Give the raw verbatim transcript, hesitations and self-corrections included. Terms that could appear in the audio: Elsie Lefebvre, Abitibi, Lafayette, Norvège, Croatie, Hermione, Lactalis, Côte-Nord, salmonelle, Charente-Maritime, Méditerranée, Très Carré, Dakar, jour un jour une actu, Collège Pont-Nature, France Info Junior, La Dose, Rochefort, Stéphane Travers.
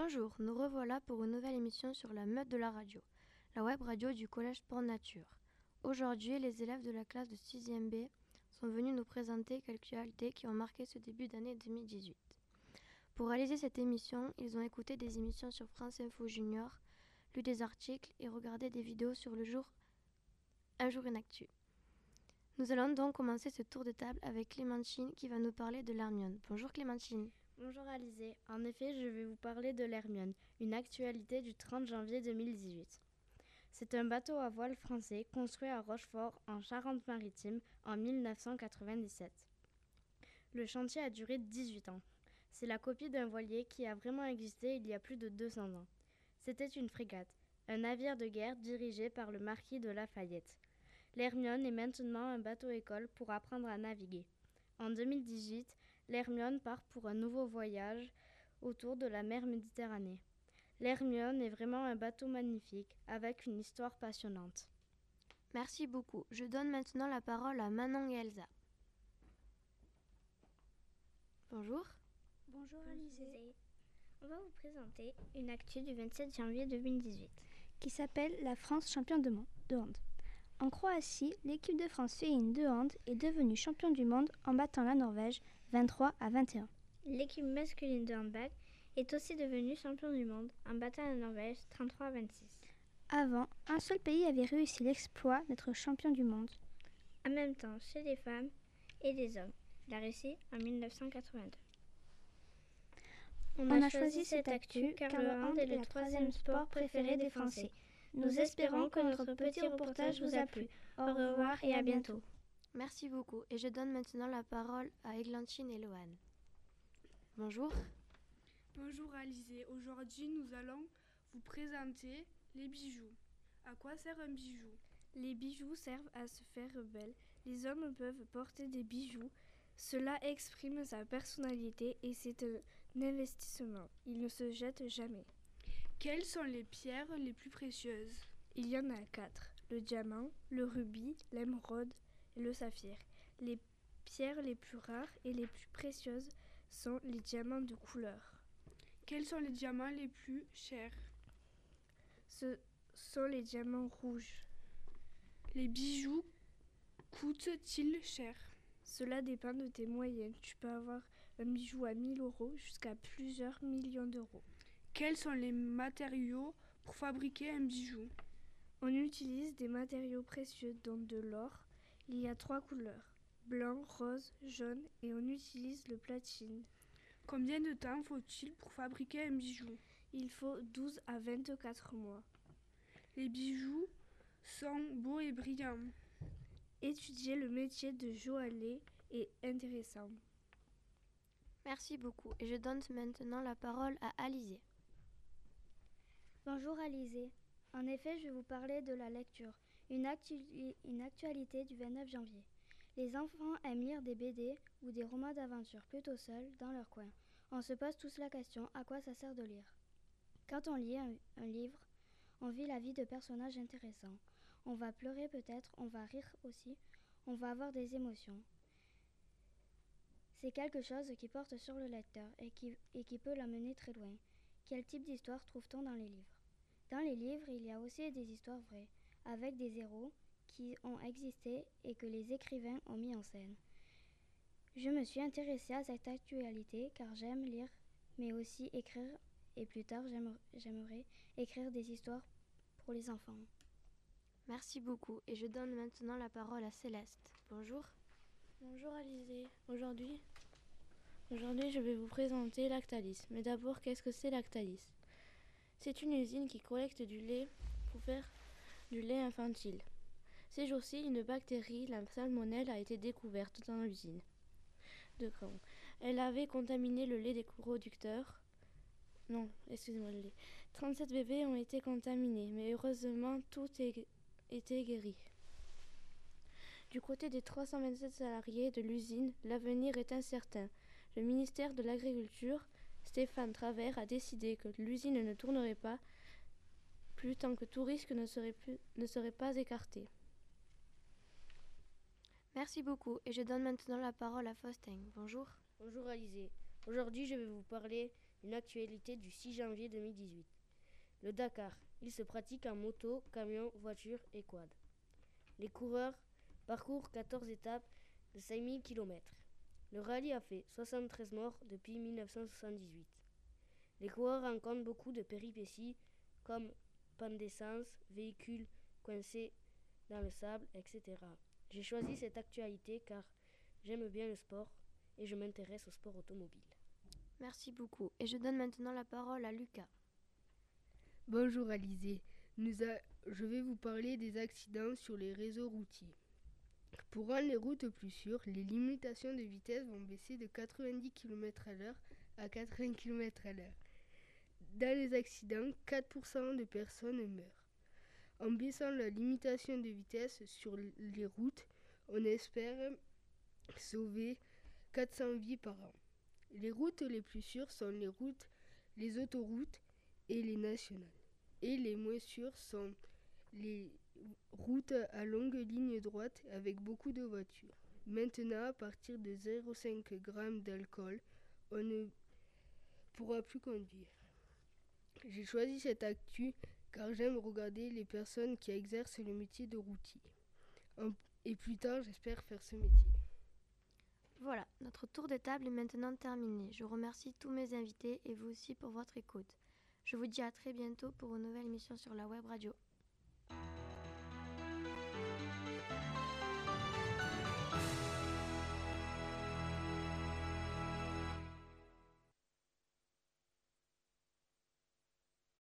Bonjour, nous revoilà pour une nouvelle émission sur la meute de la radio, la web radio du Collège Pont-Nature. Aujourd'hui, les élèves de la classe de sixième B sont venus nous présenter quelques actualités qui ont marqué ce début d'année deux mille dix-huit. Pour réaliser cette émission, ils ont écouté des émissions sur France Info Junior, lu des articles et regardé des vidéos sur le jour un jour une actu. Nous allons donc commencer ce tour de table avec Clémentine qui va nous parler de l'Hermione. Bonjour Clémentine. Bonjour Alizé. En effet, je vais vous parler de l'Hermione, une actualité du trente janvier deux mille dix-huit. C'est un bateau à voile français construit à Rochefort en Charente-Maritime en mille neuf cent quatre-vingt-dix-sept. Le chantier a duré dix-huit ans. C'est la copie d'un voilier qui a vraiment existé il y a plus de deux cents ans. C'était une frégate, un navire de guerre dirigé par le marquis de Lafayette. L'Hermione est maintenant un bateau-école pour apprendre à naviguer. En deux mille dix-huit, l'Hermione part pour un nouveau voyage autour de la mer Méditerranée. L'Hermione est vraiment un bateau magnifique, avec une histoire passionnante. Merci beaucoup. Je donne maintenant la parole à Manon et Elsa. Bonjour. Bonjour Alizé. On va vous présenter une actu du vingt-sept janvier deux mille dix-huit qui s'appelle la France championne de hand. En Croatie, l'équipe de France féminine de hand est devenue championne du monde en battant la Norvège vingt-trois à vingt et un. L'équipe masculine de handball est aussi devenue championne du monde en battant la Norvège trente-trois à vingt-six. Avant, un seul pays avait réussi l'exploit d'être champion du monde. En même temps, chez les femmes et les hommes, la Russie en mille neuf cent quatre-vingt-deux. On, On a, a choisi cette actu car le hand est le troisième sport préféré des Français. Nous espérons que notre petit reportage vous a plu. Au revoir et à bientôt. Merci beaucoup et je donne maintenant la parole à Églantine et Loane. Bonjour. Bonjour Alizé, aujourd'hui nous allons vous présenter les bijoux. À quoi sert un bijou? Les bijoux servent à se faire belle. Les hommes peuvent porter des bijoux. Cela exprime sa personnalité et c'est un investissement. Ils ne se jettent jamais. Quelles sont les pierres les plus précieuses? Il y en a quatre. Le diamant, le rubis, l'émeraude et le saphir. Les pierres les plus rares et les plus précieuses sont les diamants de couleur. Quels sont les diamants les plus chers? Ce sont les diamants rouges. Les bijoux coûtent-ils cher? Cela dépend de tes moyens. Tu peux avoir un bijou à mille euros jusqu'à plusieurs millions d'euros. Quels sont les matériaux pour fabriquer un bijou? On utilise des matériaux précieux, dont de l'or. Il y a trois couleurs, blanc, rose, jaune, et on utilise le platine. Combien de temps faut-il pour fabriquer un bijou? Il faut douze à vingt-quatre mois. Les bijoux sont beaux et brillants. Étudier le métier de joaillier est intéressant. Merci beaucoup et je donne maintenant la parole à Alizé. Bonjour Alizé. En effet, je vais vous parler de la lecture, une, actu une actualité du vingt-neuf janvier. Les enfants aiment lire des B D ou des romans d'aventure plutôt seuls, dans leur coin. On se pose tous la question, à quoi ça sert de lire? Quand on lit un, un livre, on vit la vie de personnages intéressants. On va pleurer peut-être, on va rire aussi, on va avoir des émotions. C'est quelque chose qui porte sur le lecteur et qui, et qui peut l'amener très loin. Quel type d'histoire trouve-t-on dans les livres? Dans les livres, il y a aussi des histoires vraies, avec des héros qui ont existé et que les écrivains ont mis en scène. Je me suis intéressée à cette actualité car j'aime lire, mais aussi écrire, et plus tard j'aimerais écrire des histoires pour les enfants. Merci beaucoup et je donne maintenant la parole à Céleste. Bonjour. Bonjour Alizé. Aujourd'hui, aujourd'hui je vais vous présenter Lactalis. Mais d'abord, qu'est-ce que c'est Lactalis? C'est une usine qui collecte du lait pour faire du lait infantile. Ces jours-ci, une bactérie, la salmonelle, a été découverte dans l'usine de Caen. Elle avait contaminé le lait des producteurs. Non, excusez-moi, le lait. trente-sept bébés ont été contaminés, mais heureusement, tout est, était guéri. Du côté des trois cent vingt-sept salariés de l'usine, l'avenir est incertain. Le ministère de l'Agriculture, Stéphane Travers, a décidé que l'usine ne tournerait pas plus tant que tout risque ne serait, plus, ne serait pas écarté. Merci beaucoup et je donne maintenant la parole à Faustin. Bonjour. Bonjour Alizé. Aujourd'hui je vais vous parler une actualité du six janvier deux mille dix-huit. Le Dakar, il se pratique en moto, camion, voiture et quad. Les coureurs parcourent quatorze étapes de cinq mille kilomètres. Le rallye a fait soixante-treize morts depuis mille neuf cent soixante-dix-huit. Les coureurs rencontrent beaucoup de péripéties comme panne d'essence, véhicules coincés dans le sable, et cetera. J'ai choisi cette actualité car j'aime bien le sport et je m'intéresse au sport automobile. Merci beaucoup. Et je donne maintenant la parole à Lucas. Bonjour Alizé. Nous a... Je vais vous parler des accidents sur les réseaux routiers. Pour rendre les routes plus sûres, les limitations de vitesse vont baisser de quatre-vingt-dix kilomètres à l'heure à quatre-vingts kilomètres à l'heure. Dans les accidents, quatre pour cent de personnes meurent. En baissant la limitation de vitesse sur les routes, on espère sauver quatre cents vies par an. Les routes les plus sûres sont les routes, les autoroutes et les nationales. Et les moins sûres sont les routes à longue ligne droite avec beaucoup de voitures. Maintenant, à partir de zéro virgule cinq grammes d'alcool, on ne pourra plus conduire. J'ai choisi cette actu car j'aime regarder les personnes qui exercent le métier de routier. Et plus tard, j'espère faire ce métier. Voilà, notre tour de table est maintenant terminé. Je remercie tous mes invités et vous aussi pour votre écoute. Je vous dis à très bientôt pour une nouvelle émission sur la web radio.